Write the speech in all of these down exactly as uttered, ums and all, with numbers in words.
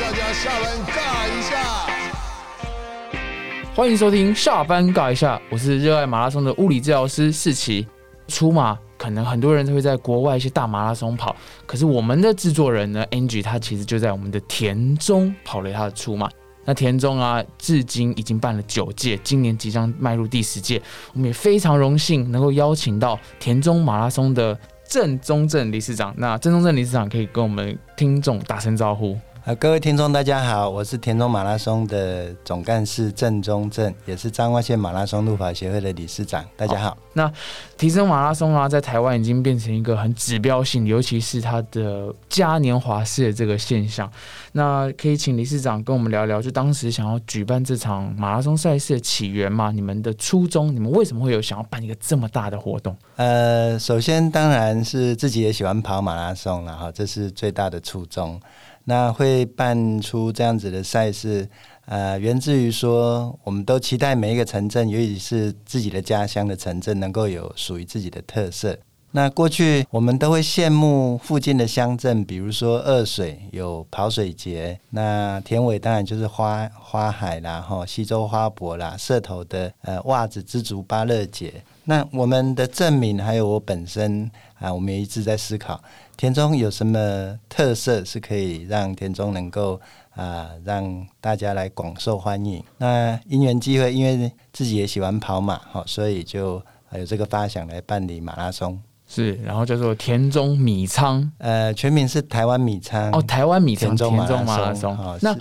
大家下班尬一下。欢迎收听下班尬一下，我是热爱马拉松的物理治疗师世奇。出马可能很多人会在国外一些大马拉松跑，可是我们的制作人呢 Angie 她其实就在我们的田中跑了她的出马。那田中啊，至今已经办了九届，今年即将迈入第十届。我们也非常荣幸能够邀请到田中马拉松的郑宗正理事长。那郑宗正理事长可以跟我们听众打声招呼。啊，各位听众大家好，我是田中马拉松的总干事郑宗正，也是彰化县马拉松路跑协会的理事长。大家好。好，那田中马拉松啊，在台湾已经变成一个很指标性，尤其是它的嘉年华式的这个现象。那可以请理事长跟我们聊聊，就当时想要举办这场马拉松赛事的起源嘛？你们的初衷，你们为什么会有想要办一个这么大的活动？呃，首先当然是自己也喜欢跑马拉松啦，这是最大的初衷。那会办出这样子的赛事，呃，源自于说我们都期待每一个城镇，尤其是自己的家乡的城镇能够有属于自己的特色。那过去我们都会羡慕附近的乡镇，比如说二水有跑水节，那田尾当然就是花花海啦，溪州花博啦，社头的呃袜子之足芭乐节。那我们的镇民还有我本身啊，我们也一直在思考田中有什么特色是可以让田中能够啊、呃、让大家来广受欢迎。那因缘机会，因为自己也喜欢跑马，哦、所以就有这个发想来办理马拉松。是，然后叫做田中米仓，呃，全名是台湾米仓哦，台湾米仓田中马拉 松, 马拉松、哦、那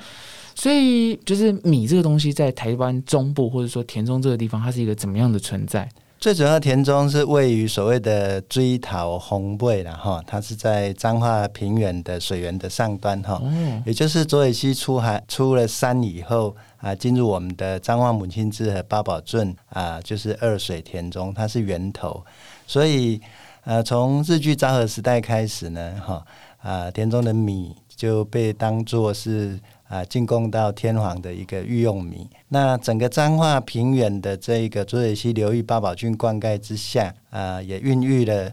所以就是米这个东西在台湾中部或者说田中这个地方，它是一个怎么样的存在？最主要的田中是位于所谓的水头红背啦，哈，它是在彰化平原的水源的上端哈、嗯，也就是浊水溪出海出了山以后啊，进入我们的彰化母亲之河八宝圳啊，就是二水田中，它是源头，所以呃，从日据昭和时代开始呢，哈啊，田中的米就被当作是啊，进贡到天皇的一个御用米。那整个彰化平原的这一个浊水溪流域八宝郡灌溉之下，呃、也孕育了、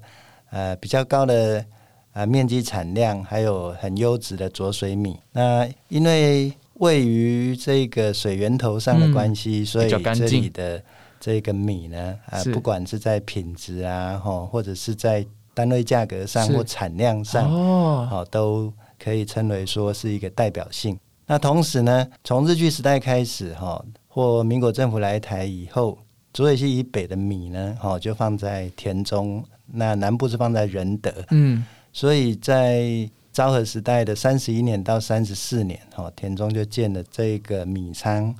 呃、比较高的、呃、面积产量，还有很优质的浊水米。那因为位于这个水源头上的关系，嗯、所以这里的这个米呢，呃、不管是在品质啊，或者是在单位价格上或产量上，哦哦、都可以称为说是一个代表性。那同时呢，从日据时代开始或民国政府来台以后，浊水溪以北的米呢就放在田中，那南部是放在仁德，嗯，所以在昭和时代的三十一年到三十四年，田中就建了这个米仓。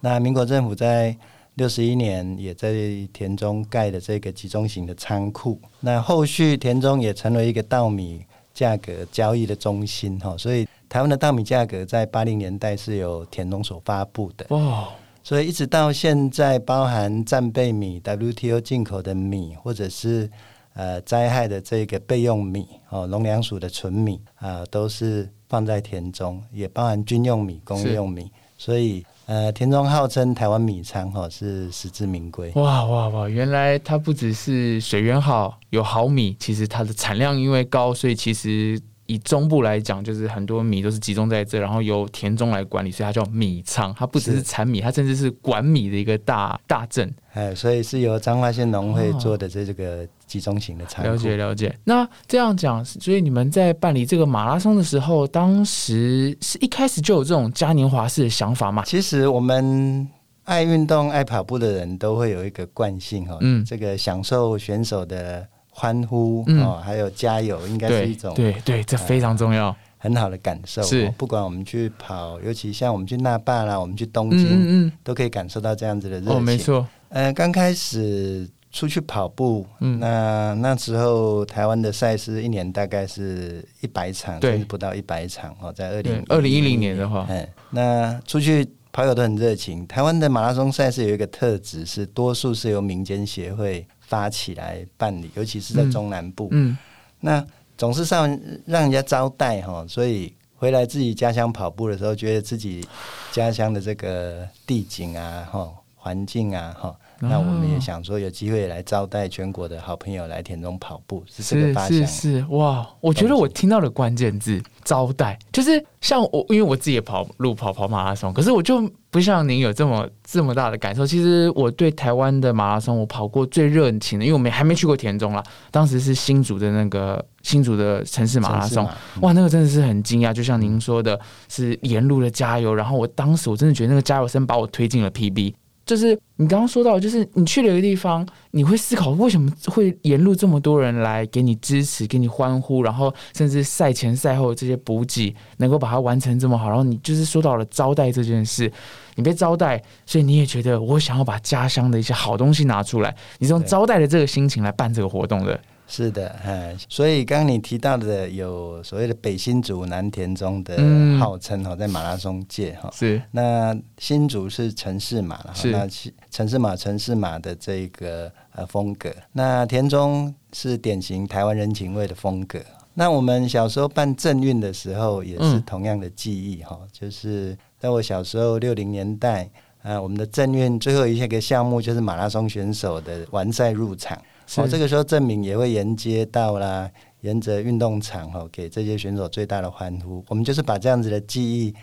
那民国政府在六十一年也在田中盖了这个集中型的仓库。那后续田中也成为一个稻米价格交易的中心，所以台湾的稻米价格在八零年代是由田中所发布的，哦、所以一直到现在，包含战备米、W T O 进口的米，或者是呃灾害的这个备用米、哦农粮署的存米啊、呃，都是放在田中，也包含军用米、工业用米，所以呃田中号称台湾米仓，哦、是实至名归。哇哇哇！原来它不只是水源好有好米，其实它的产量因为高，所以其实。以中部来讲，就是很多米都是集中在这，然后由田中来管理，所以它叫米仓。它不只是产米，它甚至是管米的一个大大镇。哎，所以是由彰化县农会做的这个集中型的仓库。哦、了解了解。那这样讲，所以你们在办理这个马拉松的时候，当时是一开始就有这种嘉年华式的想法吗？其实我们爱运动、爱跑步的人都会有一个惯性哈，嗯，这个享受选手的。欢呼、嗯哦、还有加油，应该是一种对 对, 对，这非常重要、呃、很好的感受。是、哦、不管我们去跑，尤其像我们去那霸啦，我们去东京，嗯嗯嗯都可以感受到这样子的热情。哦，没错。呃，刚开始出去跑步，嗯、那那时候台湾的赛事一年大概是一百场，甚至不到一百场哦，在二零二零一零年的话，嗯，那出去。跑友都很热情。台湾的马拉松赛事有一个特质是，多数是由民间协会发起来办理，尤其是在中南部。嗯嗯、那总是上让人家招待，所以回来自己家乡跑步的时候，觉得自己家乡的这个地景啊、环境啊，那我们也想说有机会来招待全国的好朋友来田中跑步，是这个发想。是是是，哇！我觉得我听到的关键字招待，就是像我，因为我自己也跑路跑跑马拉松，可是我就不像您有这么这么大的感受。其实我对台湾的马拉松，我跑过最热情的，因为我们还没去过田中啦，当时是新竹的那个新竹的城市马拉松，嗯、哇，那个真的是很惊讶。就像您说的，是沿路的加油，然后我当时我真的觉得那个加油声把我推进了 P B。就是你刚刚说到，就是你去了一个地方，你会思考为什么会沿路这么多人来给你支持、给你欢呼，然后甚至赛前赛后这些补给能够把它完成这么好，然后你就是说到了招待这件事，你被招待，所以你也觉得我想要把家乡的一些好东西拿出来，你是用招待的这个心情来办这个活动的。是的，嗯，所以刚刚你提到的有所谓的北新竹南田中的号称、嗯、在马拉松界是，那新竹是城市马了，那城市马城市马的这个、呃、风格，那田中是典型台湾人情味的风格。那我们小时候办政运的时候也是同样的记忆、嗯、就是在我小时候六零年代、呃、我们的政运最后一个项目就是马拉松选手的完赛入场。哦，这个时候证明也会沿街道啦，沿着运动场、哦、给这些选手最大的欢呼。我们就是把这样子的记忆，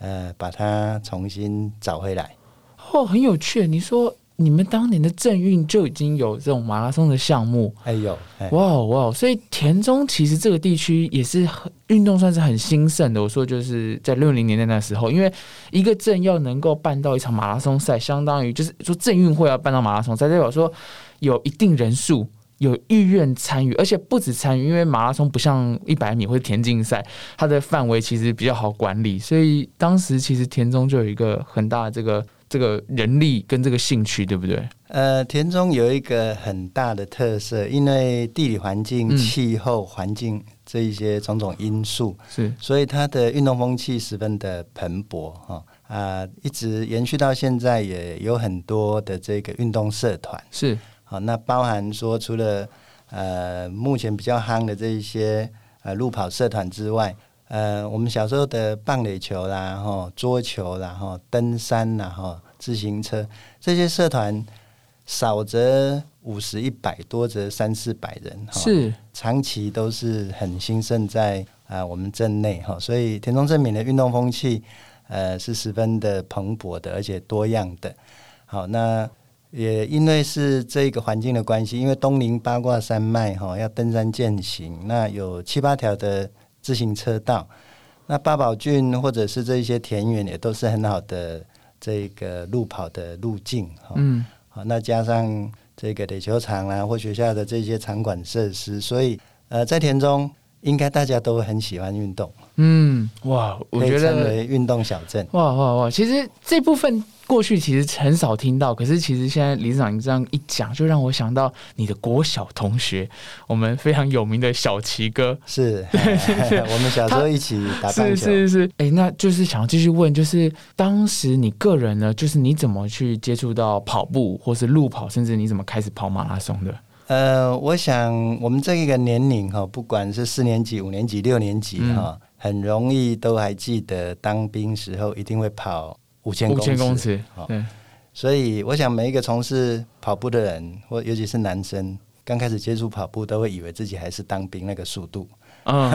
呃，把它重新找回来。哦，很有趣。你说你们当年的政运就已经有这种马拉松的项目？哎呦，哇哇！所以田中其实这个地区也是运动算是很兴盛的。我说就是在六零年代那时候，因为一个镇要能够办到一场马拉松赛，相当于就是说政运会要办到马拉松赛，代表说。有一定人数有意愿参与，而且不止参与，因为马拉松不像一百米或者田径赛，它的范围其实比较好管理，所以当时其实田中就有一个很大的这个这个人力跟这个兴趣，对不对？呃，田中有一个很大的特色，因为地理环境、气候环境这一些种种因素，是，所以它的运动风气十分的蓬勃哈。啊、呃，一直延续到现在，也有很多的这个运动社团是。好，那包含说除了呃目前比较夯的这一些呃路跑社团之外，呃我们小时候的棒垒球啦、吼桌球啦、吼登山啦、吼自行车这些社团，少则五十一百，多则三四百人，是长期都是很兴盛在啊、呃、我们镇内哈，所以田中正敏的运动风气呃是十分的蓬勃的，而且多样的。好，那。也因为是这个环境的关系，因为东临八卦山脉、哦、要登山健行，那有七八条的自行车道，那八宝郡或者是这些田园也都是很好的这个路跑的路径、哦嗯哦、那加上这个垒球场啊或学校的这些场馆设施，所以、呃、在田中应该大家都很喜欢运动。嗯，哇，我觉得可以称为运动小镇。哇哇哇！其实这部分过去其实很少听到，可是其实现在理事长这样一讲，就让我想到你的国小同学，我们非常有名的小齐哥。是，我们小时候一起打棒球。是是是。哎、欸，那就是想继续问，就是当时你个人呢，就是你怎么去接触到跑步，或是路跑，甚至你怎么开始跑马拉松的？呃，我想我们这个年龄哈，不管是四年级、五年级、六年级哈、嗯，很容易都还记得当兵时候一定会跑五千公尺。五千公尺，对。所以我想每一个从事跑步的人，或尤其是男生，刚开始接触跑步都会以为自己还是当兵那个速度。嗯、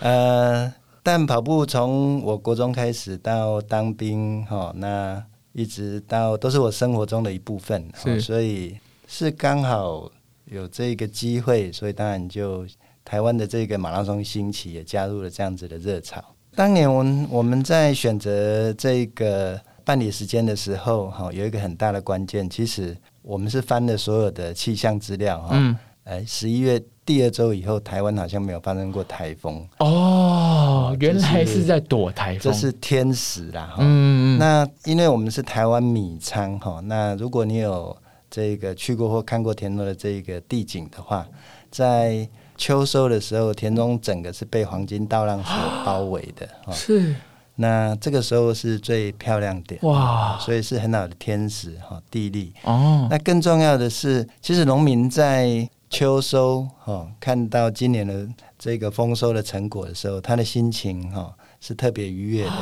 呃，但跑步从我国中开始到当兵哈，那一直到都是我生活中的一部分，所以。是刚好有这个机会，所以当然就台湾的这个马拉松兴起也加入了这样子的热潮。当年我们我们在选择这个办理时间的时候，有一个很大的关键，其实我们是翻了所有的气象资料，嗯，哎，十一月第二周以后，台湾好像没有发生过台风。哦，原来是在躲台风，这是天时啦。嗯，那因为我们是台湾米仓，那如果你有这个去过或看过田中的这个地景的话，在秋收的时候，田中整个是被黄金稻浪所包围的、哦、是，那这个时候是最漂亮点。哇，所以是很好的天时、哦、地利、哦、那更重要的是其实农民在秋收、哦、看到今年的这个丰收的成果的时候，他的心情、哦、是特别愉悦的、哦、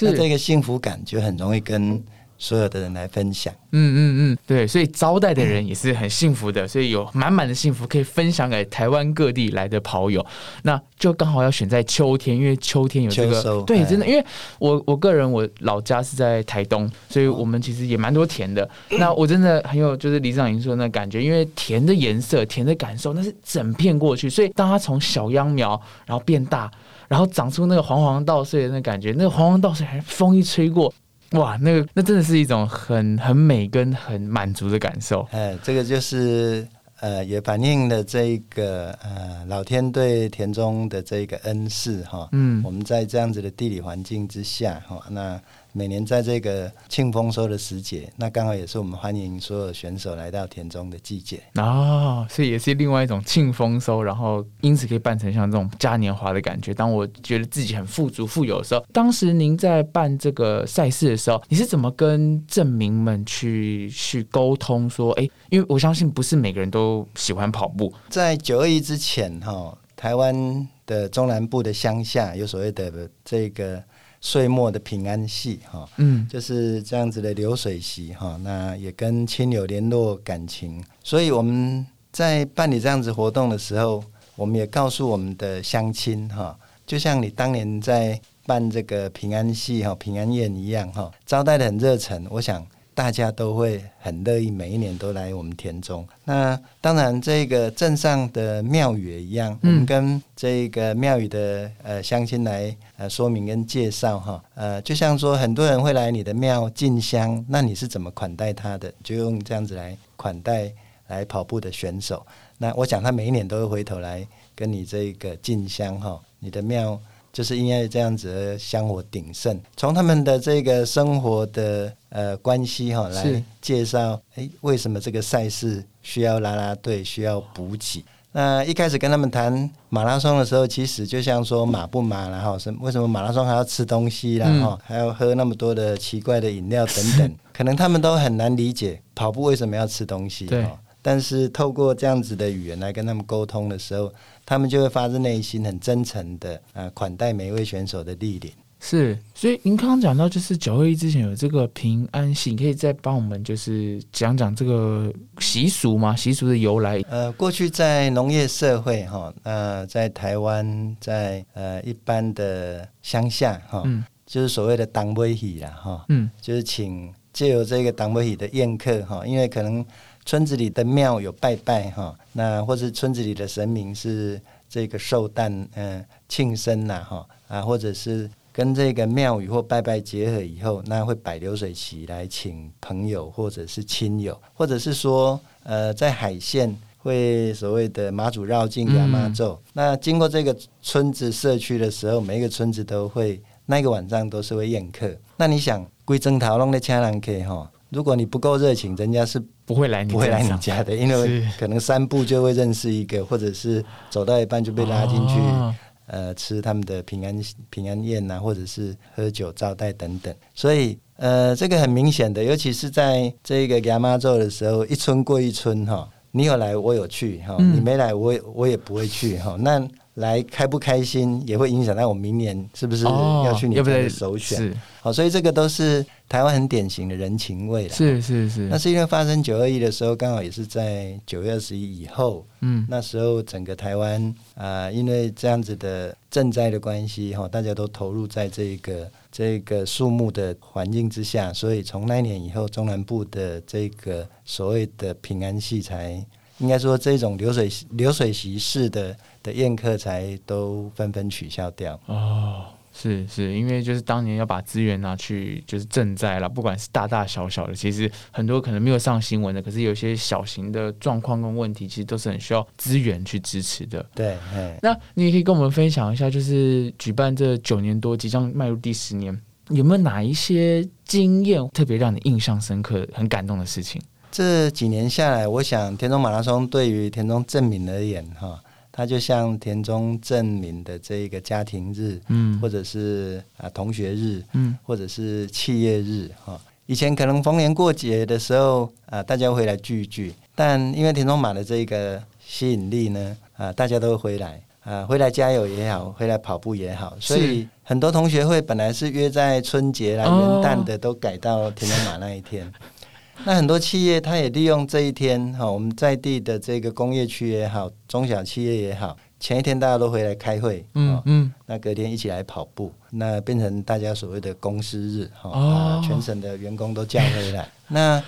那这个幸福感就很容易跟所有的人来分享。嗯嗯嗯，对，所以招待的人也是很幸福的，所以有满满的幸福可以分享给台湾各地来的跑友。那就刚好要选在秋天，因为秋天有这个，对，真的，因为我我个人我老家是在台东，所以我们其实也蛮多田的。那我真的很有就是李长莹说的那感觉，因为田的颜色、田的感受，那是整片过去，所以当它从小秧苗然后变大，然后长出那个黄黄稻穗的那感觉，那个黄黄稻穗还风一吹过。哇，那个那真的是一种很很美跟很满足的感受。哎、呃，这个就是呃，也反映了这一个呃老天对田中的这一个恩赐哈。嗯，我们在这样子的地理环境之下哈，那每年在这个庆丰收的时节，那刚好也是我们欢迎所有选手来到田中的季节哦，所以也是另外一种庆丰收，然后因此可以办成像这种嘉年华的感觉。当我觉得自己很富足富有的时候，当时您在办这个赛事的时候，你是怎么跟镇民们去去沟通说，哎，因为我相信不是每个人都喜欢跑步。在九二一之前，哦，台湾的中南部的乡下有所谓的这个岁末的平安戏，哦，嗯，就是这样子的流水席，哦，那也跟亲友联络感情，所以我们在办理这样子活动的时候，我们也告诉我们的乡亲，哦，就像你当年在办这个平安戏，哦，平安宴一样，哦，招待的很热忱，我想大家都会很乐意每一年都来我们田中。那当然这个镇上的庙宇也一样，嗯，我们跟这个庙宇的呃乡亲来呃说明跟介绍哈，呃就像说很多人会来你的庙进香，那你是怎么款待他的，就用这样子来款待来跑步的选手。那我想他每一年都会回头来跟你这个进香哈，你的庙就是因为这样子的香火鼎盛，从他们的这个生活的呃关系，哦，来介绍，哎，为什么这个赛事需要啦啦队，需要补给。那一开始跟他们谈马拉松的时候，其实就像说马不马啦，哦，为什么马拉松还要吃东西啦，嗯，还要喝那么多的奇怪的饮料等等，可能他们都很难理解跑步为什么要吃东西，哦，但是透过这样子的语言来跟他们沟通的时候，他们就会发自内心很真诚的，呃、款待每一位选手的莅临。是，所以您刚刚讲到就是九二一之前有这个平安喜，可以再帮我们就是讲讲这个习俗吗？习俗的由来。呃，过去在农业社会哈，哦，呃，在台湾，在呃一般的乡下哈，哦嗯，就是所谓的当尾喜啦哈，哦嗯，就是请藉由这个当尾喜的宴客哈，哦，因为可能村子里的庙有拜拜哈，哦，那或是村子里的神明是这个寿诞嗯庆生啦哈，啊，或者是跟这个庙宇或拜拜结合以后，那会摆流水席来请朋友或者是亲友，或者是说呃，在海线会所谓的妈祖绕境亚妈咒，嗯，那经过这个村子社区的时候，每一个村子都会那个晚上都是会宴客。那你想整整头都在请人客，如果你不够热情，人家是不会来你不会来你家的，因为可能三步就会认识一个，或者是走到一半就被拉进去，哦，呃，吃他们的平安平安宴啊，或者是喝酒招待等等，所以呃，这个很明显的，尤其是在这个牙妈咒的时候，一村过一村哈，哦，你有来我有去哈，哦嗯，你没来我也我也不会去哈，哦，那来开不开心也会影响到我明年是不是要去你家的首选，哦，好，所以这个都是台湾很典型的人情味啦。是是是，那是因为发生九二一的时候，刚好也是在九月二十一以后，嗯，那时候整个台湾，呃、因为这样子的赈灾的关系，哦，大家都投入在这个这个树木的环境之下，所以从那年以后，中南部的这个所谓的平安戏才应该说这种流水流水席式的的宴客才都纷纷取消掉。哦，是是，因为就是当年要把资源拿去就是赈灾啦，不管是大大小小的，其实很多可能没有上新闻的，可是有些小型的状况跟问题，其实都是很需要资源去支持的。对，那你也可以跟我们分享一下，就是举办这九年多，即将迈入第十年，有没有哪一些经验特别让你印象深刻、很感动的事情？这几年下来，我想田中马拉松对于田中镇民而言，哈，它就像田中镇民的这个家庭日，嗯，或者是啊同学日，嗯，或者是企业日，哈。以前可能逢年过节的时候啊，大家会来聚一聚，但因为田中马的这个吸引力呢，啊，大家都会回来。呃，回来加油也好，回来跑步也好，所以很多同学会本来是约在春节啦、哦、元旦的，都改到田中马那一天。那很多企业它也利用这一天、哦、我们在地的这个工业区也好，中小企业也好，前一天大家都回来开会、嗯哦、嗯，那隔天一起来跑步，那变成大家所谓的公司日、哦哦、把全省的员工都叫回来。那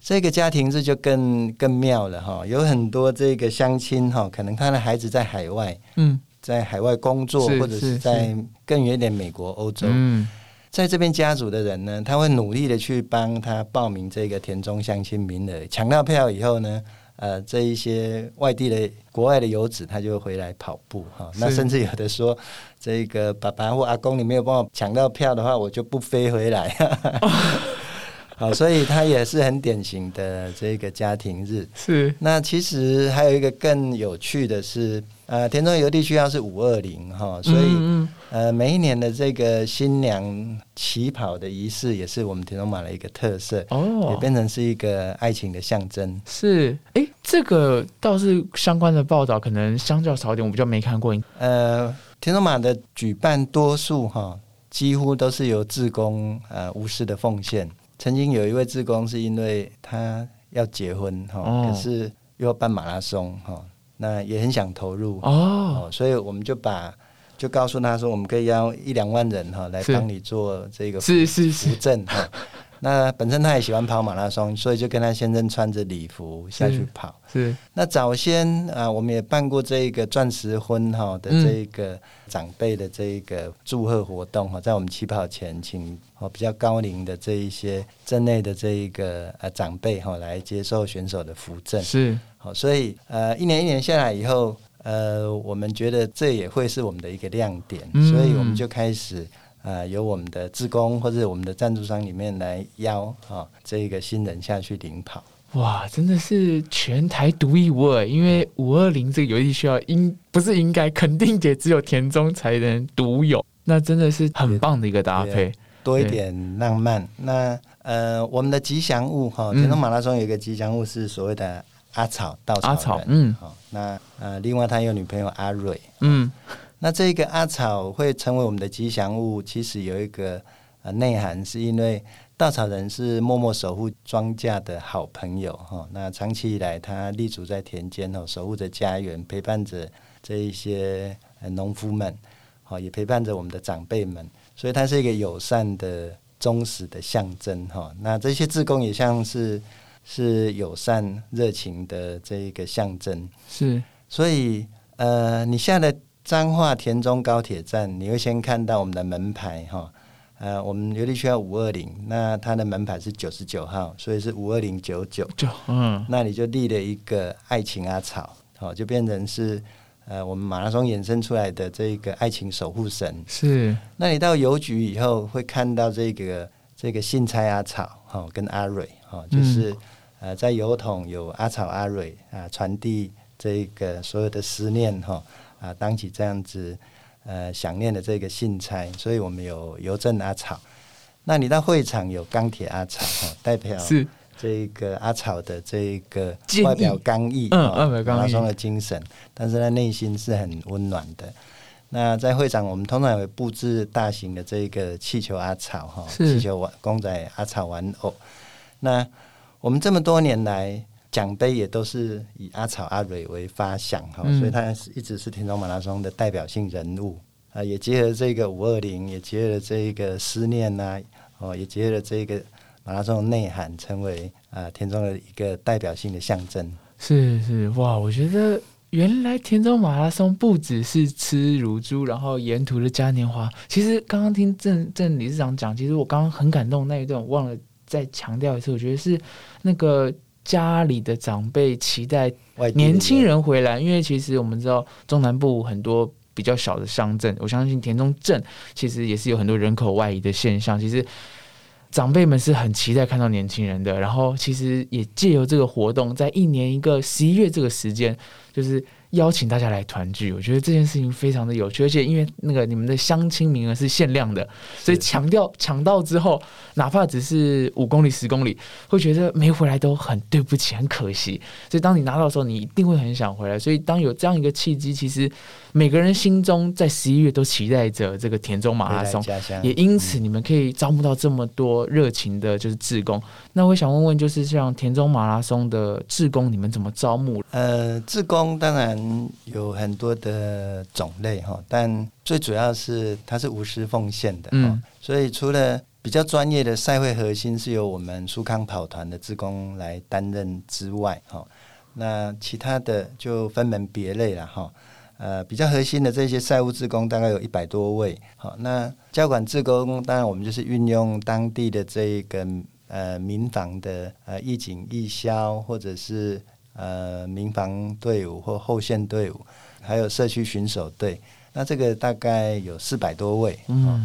这个家庭日就更更妙了哈，有很多这个乡亲哈，可能他的孩子在海外，嗯，在海外工作，或者是在更远一点美国、欧洲，嗯，在这边家族的人呢，他会努力的去帮他报名这个田中相亲名额，抢到票以后呢，呃，这一些外地的国外的游子，他就回来跑步哈。那甚至有的说，这个爸爸或阿公，你没有帮我抢到票的话，我就不飞回来。哦好，所以它也是很典型的这个家庭日。是，那其实还有一个更有趣的是，呃，田中邮递区号是五二零哈，所以嗯嗯呃，每一年的这个新娘起跑的仪式也是我们田中马的一个特色哦，也变成是一个爱情的象征。是，哎，这个倒是相关的报道可能相较少一点，我比较没看过。呃，田中马的举办多数哈，几乎都是由志工呃无私的奉献。曾经有一位志工是因为他要结婚、哦、可是又要办马拉松、哦、那也很想投入、哦哦、所以我们就把就告诉他说我们可以邀一两万人、哦、来帮你做这个扶正、哦、那本身他也喜欢跑马拉松，所以就跟他先生穿着礼服下去跑。是是，那早先、啊、我们也办过这个钻石婚、哦、的这个长辈的这个祝贺活动、哦、在我们起跑前请哦、比较高龄的这一些镇内的这一个、呃、长辈、哦、来接受选手的扶正。是、哦、所以、呃、一年一年下来以后、呃、我们觉得这也会是我们的一个亮点、嗯、所以我们就开始、呃、由我们的志工或者我们的赞助商里面来邀、哦、这个新人下去领跑。哇，真的是全台独一无二，因为五二零这个游戏需要应不是应该肯定也只有田中才能独有，那真的是很棒的一个搭配，多一点浪漫。那呃，我们的吉祥物哈，田中马拉松有一个吉祥物是所谓的阿草稻草人。阿草，嗯，好、哦。那呃，另外他有女朋友阿蕊，嗯、哦。那这个阿草会成为我们的吉祥物，其实有一个呃内涵，是因为稻草人是默默守护庄稼的好朋友哈、哦。那长期以来，他立足在田间哦，守护着家园，陪伴着这一些农夫们，好、哦，也陪伴着我们的长辈们。所以它是一个友善的忠实的象征哈，那这些志工也像是是友善热情的这一个象征。是，所以呃，你下了彰化田中高铁站，你会先看到我们的门牌哈，呃，我们邮递区号五二零，那它的门牌是九十九号，所以是五二零九九，嗯，那你就立了一个爱情阿草，好，就变成是。呃，我们马拉松衍生出来的这个爱情守护神。是，那你到邮局以后会看到这个这个信差阿草、哦、跟阿蕊、哦、就是、嗯呃、在邮筒有阿草阿蕊、啊、传递这个所有的思念、哦啊、当起这样子、呃、想念的这个信差，所以我们有邮政阿草。那你到会场有钢铁阿草、哦、代表是这个阿草的这个外表刚毅，嗯，外表刚毅，马拉松的精神，但是他内心是很温暖的。那在会场，我们通常也会布置大型的这个气球阿草哈，气球公仔阿草玩偶。那我们这么多年来，奖杯也都是以阿草阿蕊为发想哈、嗯，所以他一直是田中马拉松的代表性人物啊，也结合这个五二零，也结合这个思念呐、啊，哦，也结合这个。把它这种内涵成为、呃、田中的一个代表性的象征。是是，哇，我觉得原来田中马拉松不只是吃乳猪，然后沿途的嘉年华。其实刚刚听郑郑理事长讲，其实我刚刚很感动那一段，我忘了再强调一次，我觉得是那个家里的长辈期待年轻人回来，因为其实我们知道中南部很多比较小的乡镇，我相信田中镇其实也是有很多人口外移的现象，其实长辈们是很期待看到年轻人的，然后其实也借由这个活动，在一年一个十一月这个时间，就是邀请大家来团聚，我觉得这件事情非常的有趣，而且因为那个你们的相亲名额是限量的，所以抢掉抢到之后，哪怕只是五公里十公里，会觉得没回来都很对不起，很可惜。所以当你拿到的时候，你一定会很想回来。所以当有这样一个契机，其实每个人心中在十一月都期待着这个田中马拉松，也因此你们可以招募到这么多热情的，就是志工。嗯、那我想问问，就是像田中马拉松的志工，你们怎么招募？呃，志工当然。有很多的种类，但最主要是它是无私奉献的、嗯、所以除了比较专业的赛会核心是由我们苏康跑团的志工来担任之外，那其他的就分门别类了、呃、比较核心的这些赛务志工大概有一百多位，那交管志工当然我们就是运用当地的这个、呃、民防的义警义消，或者是呃，民防队伍或后线队伍，还有社区巡守队，那这个大概有四百多位。嗯、哦，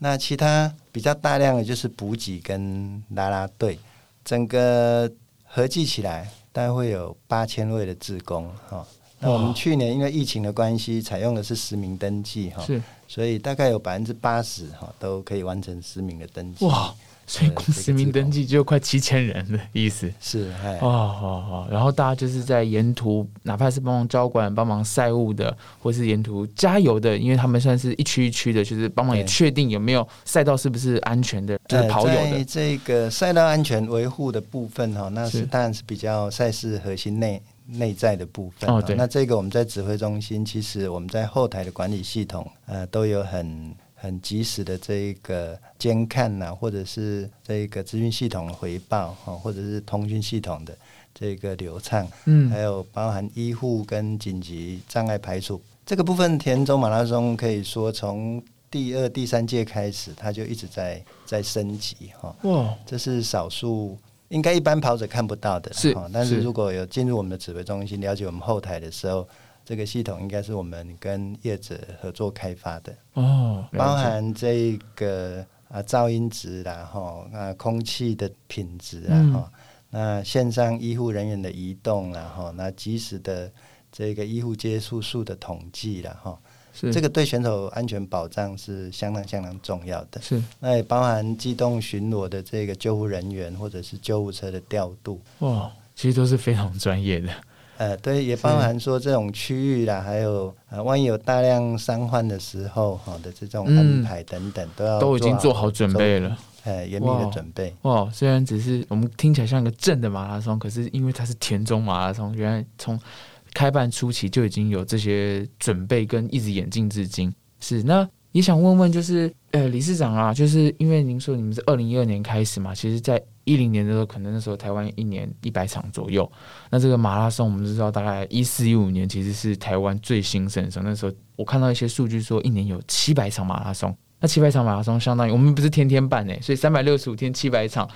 那其他比较大量的就是补给跟啦啦队，整个合计起来大概会有八千位的志工。哈、哦，那我们去年因为疫情的关系，采用的是实名登记哈、哦，所以大概有百分之八十哈都可以完成实名的登记。哇！所以光实名登记就快七千人的意思是哦哦，然后大家就是在沿途，哪怕是帮忙交管、帮忙赛务的，或是沿途加油的，因为他们算是一区一区的，就是帮忙也确定有没有赛道是不是安全的，就是跑友的、呃、在这个赛道安全维护的部分、哦、那是当然是比较赛事核心内内在的部分、哦哦、那这个我们在指挥中心，其实我们在后台的管理系统、呃、都有很很及时的这一个监看、啊、或者是这个资讯系统的回报，或者是通讯系统的这个流畅、嗯、还有包含医护跟紧急障碍排除这个部分，田中马拉松可以说从第二第三届开始它就一直在在升级、哦、这是少数应该一般跑者看不到的，是但是如果有进入我们的指挥中心了解我们后台的时候，这个系统应该是我们跟业者合作开发的哦，包含这个、啊、噪音值啦、哦啊、空气的品质啦、嗯哦、那线上医护人员的移动啦、哦、那及时的这个医护接触数的统计啦、哦、这个对选手安全保障是相当相当重要的，是那也包含机动巡逻的这个救护人员或者是救护车的调度，哇，其实都是非常专业的，呃，对，也包含说这种区域啦，还有、呃、万一有大量伤患的时候、哦、的这种安排等等，嗯、都要都已经做好准备了，呃，严密的准备。哇，虽然只是我们听起来像一个正的马拉松，可是因为它是田中马拉松，原来从开办初期就已经有这些准备跟一直演进至今。是，那也想问问，就是呃，理事长啊，就是因为您说你们是二零一二年开始嘛，其实，在一零年的时候，可能那时候台湾一年一百场左右。那这个马拉松，我们知道大概一四一五年其实是台湾最兴盛的时候。那时候我看到一些数据说，一年有七百场马拉松。那七百场马拉松相当于我们不是天天办哎、欸，所以三百六十五天七百场，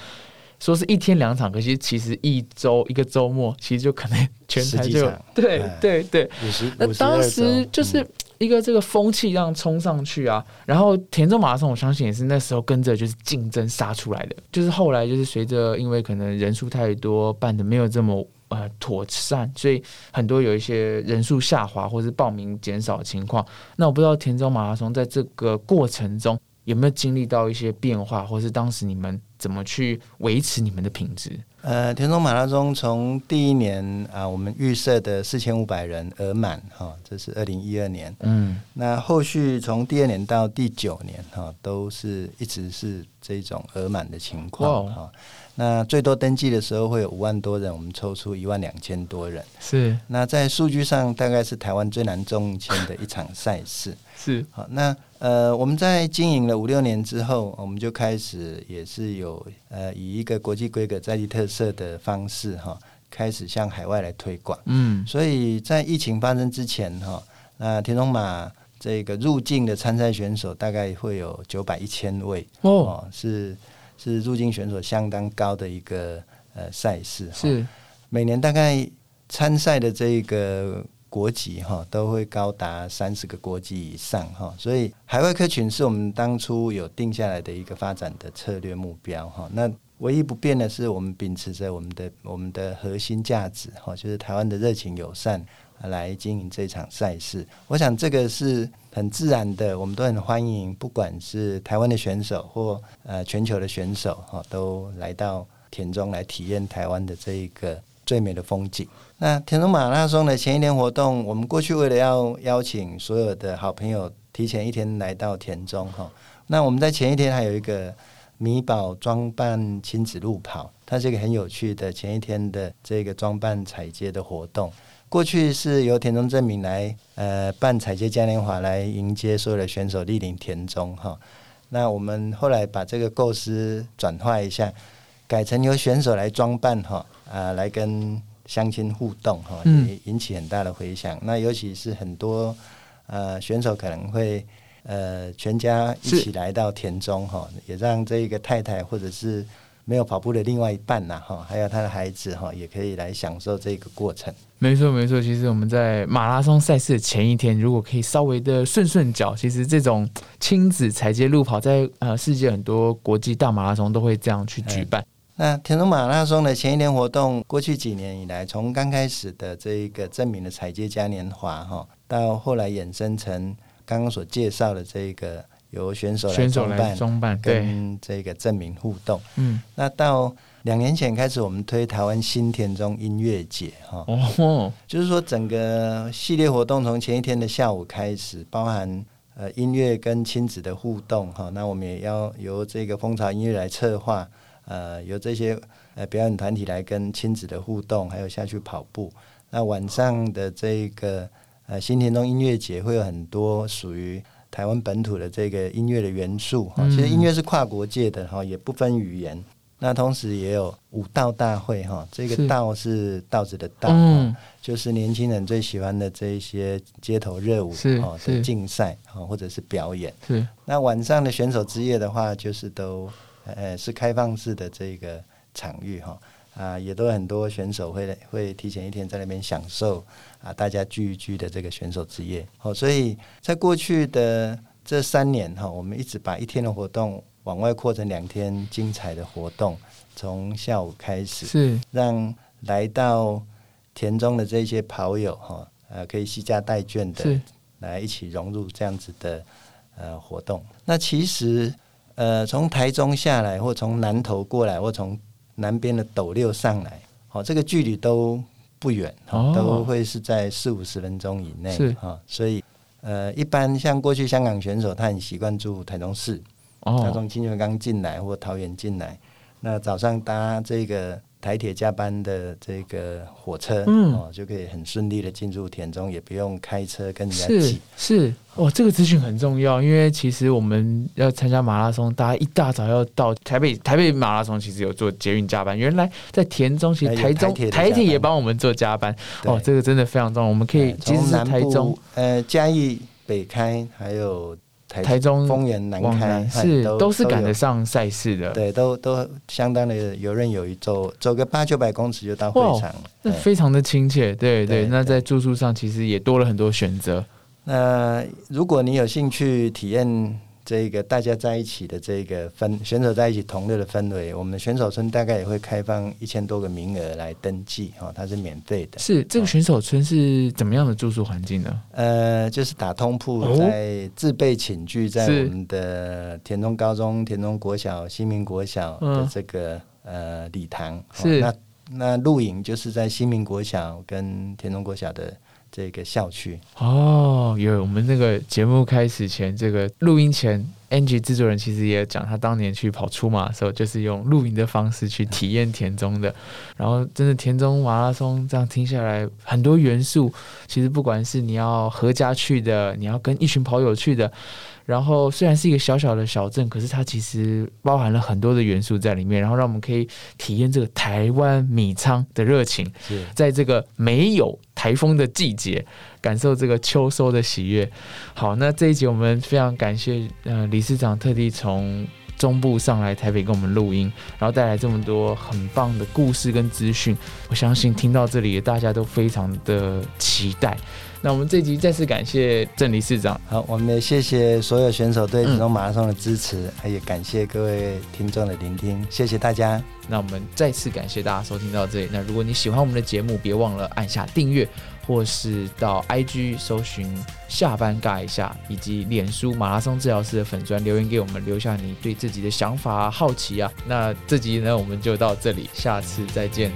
说是一天两场，可是其实一周一个周末，其实就可能全台就有对对对。那当时就是。嗯一个这个风气让冲上去啊，然后田中马拉松我相信也是那时候跟着就是竞争杀出来的，就是后来就是随着因为可能人数太多办的没有这么呃妥善，所以很多有一些人数下滑或是报名减少的情况。那我不知道田中马拉松在这个过程中有没有经历到一些变化，或是当时你们怎么去维持你们的品质？呃，田中马拉松从第一年啊，我们预设的四千五百人额满哈，这是二零一二年。嗯，那后续从第二年到第九年哈、哦，都是一直是这种额满的情况哈、哦。那最多登记的时候会有五万多人，我们抽出一万两千多人。是。那在数据上大概是台湾最难中签的一场赛事。是。好、哦，那呃，我们在经营了五六年之后，我们就开始也是有呃，以一个国际规格在地特色的方式哈、哦，开始向海外来推广。嗯，所以在疫情发生之前哈、哦，那田中马这个入境的参赛选手大概会有九百一千位 哦, 哦，是是入境选手相当高的一个呃赛事，是、哦、每年大概参赛的这个国籍、哦、都会高达三十个国籍以上、哦、所以海外客群是我们当初有定下来的一个发展的策略目标、哦、那唯一不变的是，我们秉持着我们的我们的核心价值，就是台湾的热情友善，来经营这场赛事。我想这个是很自然的，我们都很欢迎，不管是台湾的选手或、呃、全球的选手、哦、都来到田中来体验台湾的这一个最美的风景。那田中马拉松的前一天活动，我们过去为了要邀请所有的好朋友提前一天来到田中、哦、那我们在前一天还有一个米宝装扮亲子路跑，它是一个很有趣的前一天的这个装扮踩街的活动。过去是由田中正明来呃办踩街嘉年华，来迎接所有的选手莅临田中、哦、那我们后来把这个构思转化一下，改成由选手来装扮、哦呃、来跟乡亲互动、哦、也引起很大的回响、嗯、那尤其是很多、呃、选手可能会呃，全家一起来到田中、哦、也让这个太太或者是没有跑步的另外一半、啊哦、还有他的孩子、哦、也可以来享受这个过程。没错没错，其实我们在马拉松赛事的前一天，如果可以稍微的顺顺脚，其实这种亲子踩街路跑在、呃、世界很多国际大马拉松都会这样去举办、嗯、那田中马拉松的前一天活动，过去几年以来，从刚开始的这一个正名的踩街嘉年华、哦、到后来衍生成刚刚所介绍的这个由选手来装扮跟这个证明互动、嗯、那到两年前开始，我们推台湾新田中音乐节、哦哦、就是说整个系列活动从前一天的下午开始，包含、呃、音乐跟亲子的互动、哦、那我们也要由这个风潮音乐来策划、呃、由这些、呃、表演团体来跟亲子的互动，还有下去跑步。那晚上的这个呃，新田中音乐节会有很多属于台湾本土的这个音乐的元素、嗯、其实音乐是跨国界的，也不分语言。那同时也有舞蹈大会，这个道是稻子的稻、嗯、就是年轻人最喜欢的这一些街头热舞的竞赛或者是表演。是那晚上的选手之夜的话，就是都、呃、是开放式的这个场域哈。啊、也都很多选手 会, 会提前一天在那边享受、啊、大家聚一聚的这个选手之夜、哦、所以在过去的这三年、哦、我们一直把一天的活动往外扩成两天精彩的活动，从下午开始是让来到田中的这些跑友、哦呃、可以携家带眷的来一起融入这样子的、呃、活动。那其实呃，从台中下来，或从南投过来，或从南边的斗六上来、哦、这个距离都不远、哦、都会是在四五十分钟以内、哦、所以、呃、一般像过去香港选手，他很习惯住台中市，他从清水港进来或桃园进来，那早上搭这个台铁加班的这个火车、嗯哦、就可以很顺利的进入田中，也不用开车跟人家挤。是哦，这个资讯很重要，因为其实我们要参加马拉松，大家一大早要到台北。台北马拉松其实有做捷运加班，原来在田中其实台中台铁也帮我们做加班哦，这个真的非常重要。我们可以其实是台中呃嘉义北开还有台中丰原南开是都是赶得上赛事的，对，都都相当的游刃有余，走走个八九百公尺就到会场了，那非常的亲切，对 对, 對。那在住宿上其实也多了很多选择。那如果你有兴趣体验这个大家在一起的这个分选手在一起同乐的氛围，我们的选手村大概也会开放一千多个名额来登记、哦、它是免费的。是这个选手村是怎么样的住宿环境呢？呃，就是打通铺，在自备寝具，在我们的田中高中、田中国小、新民国小的这个、嗯呃、礼堂、哦、是那那露营就是在新民国小跟田中国小的这个校区。哦，有我们那个节目开始前，这个录音前 Angie 制作人其实也讲，他当年去跑出马的时候，就是用露营的方式去体验田中的、嗯、然后真的田中马拉松这样听下来，很多元素其实不管是你要合家去的，你要跟一群跑友去的，然后虽然是一个小小的小镇，可是它其实包含了很多的元素在里面，然后让我们可以体验这个台湾米仓的热情，在这个没有台风的季节感受这个秋收的喜悦。好，那这一集我们非常感谢、呃、理事长特地从中部上来台北跟我们录音，然后带来这么多很棒的故事跟资讯，我相信听到这里大家都非常的期待。那我们这集再次感谢郑理事长。好，我们也谢谢所有选手对田中马拉松的支持、嗯、也感谢各位听众的聆听，谢谢大家。那我们再次感谢大家收听到这里，那如果你喜欢我们的节目，别忘了按下订阅，或是到 I G 搜寻下班尬一下，以及脸书马拉松治疗师的粉专留言给我们，留下你对自己的想法啊、好奇啊。那这集呢我们就到这里，下次再见。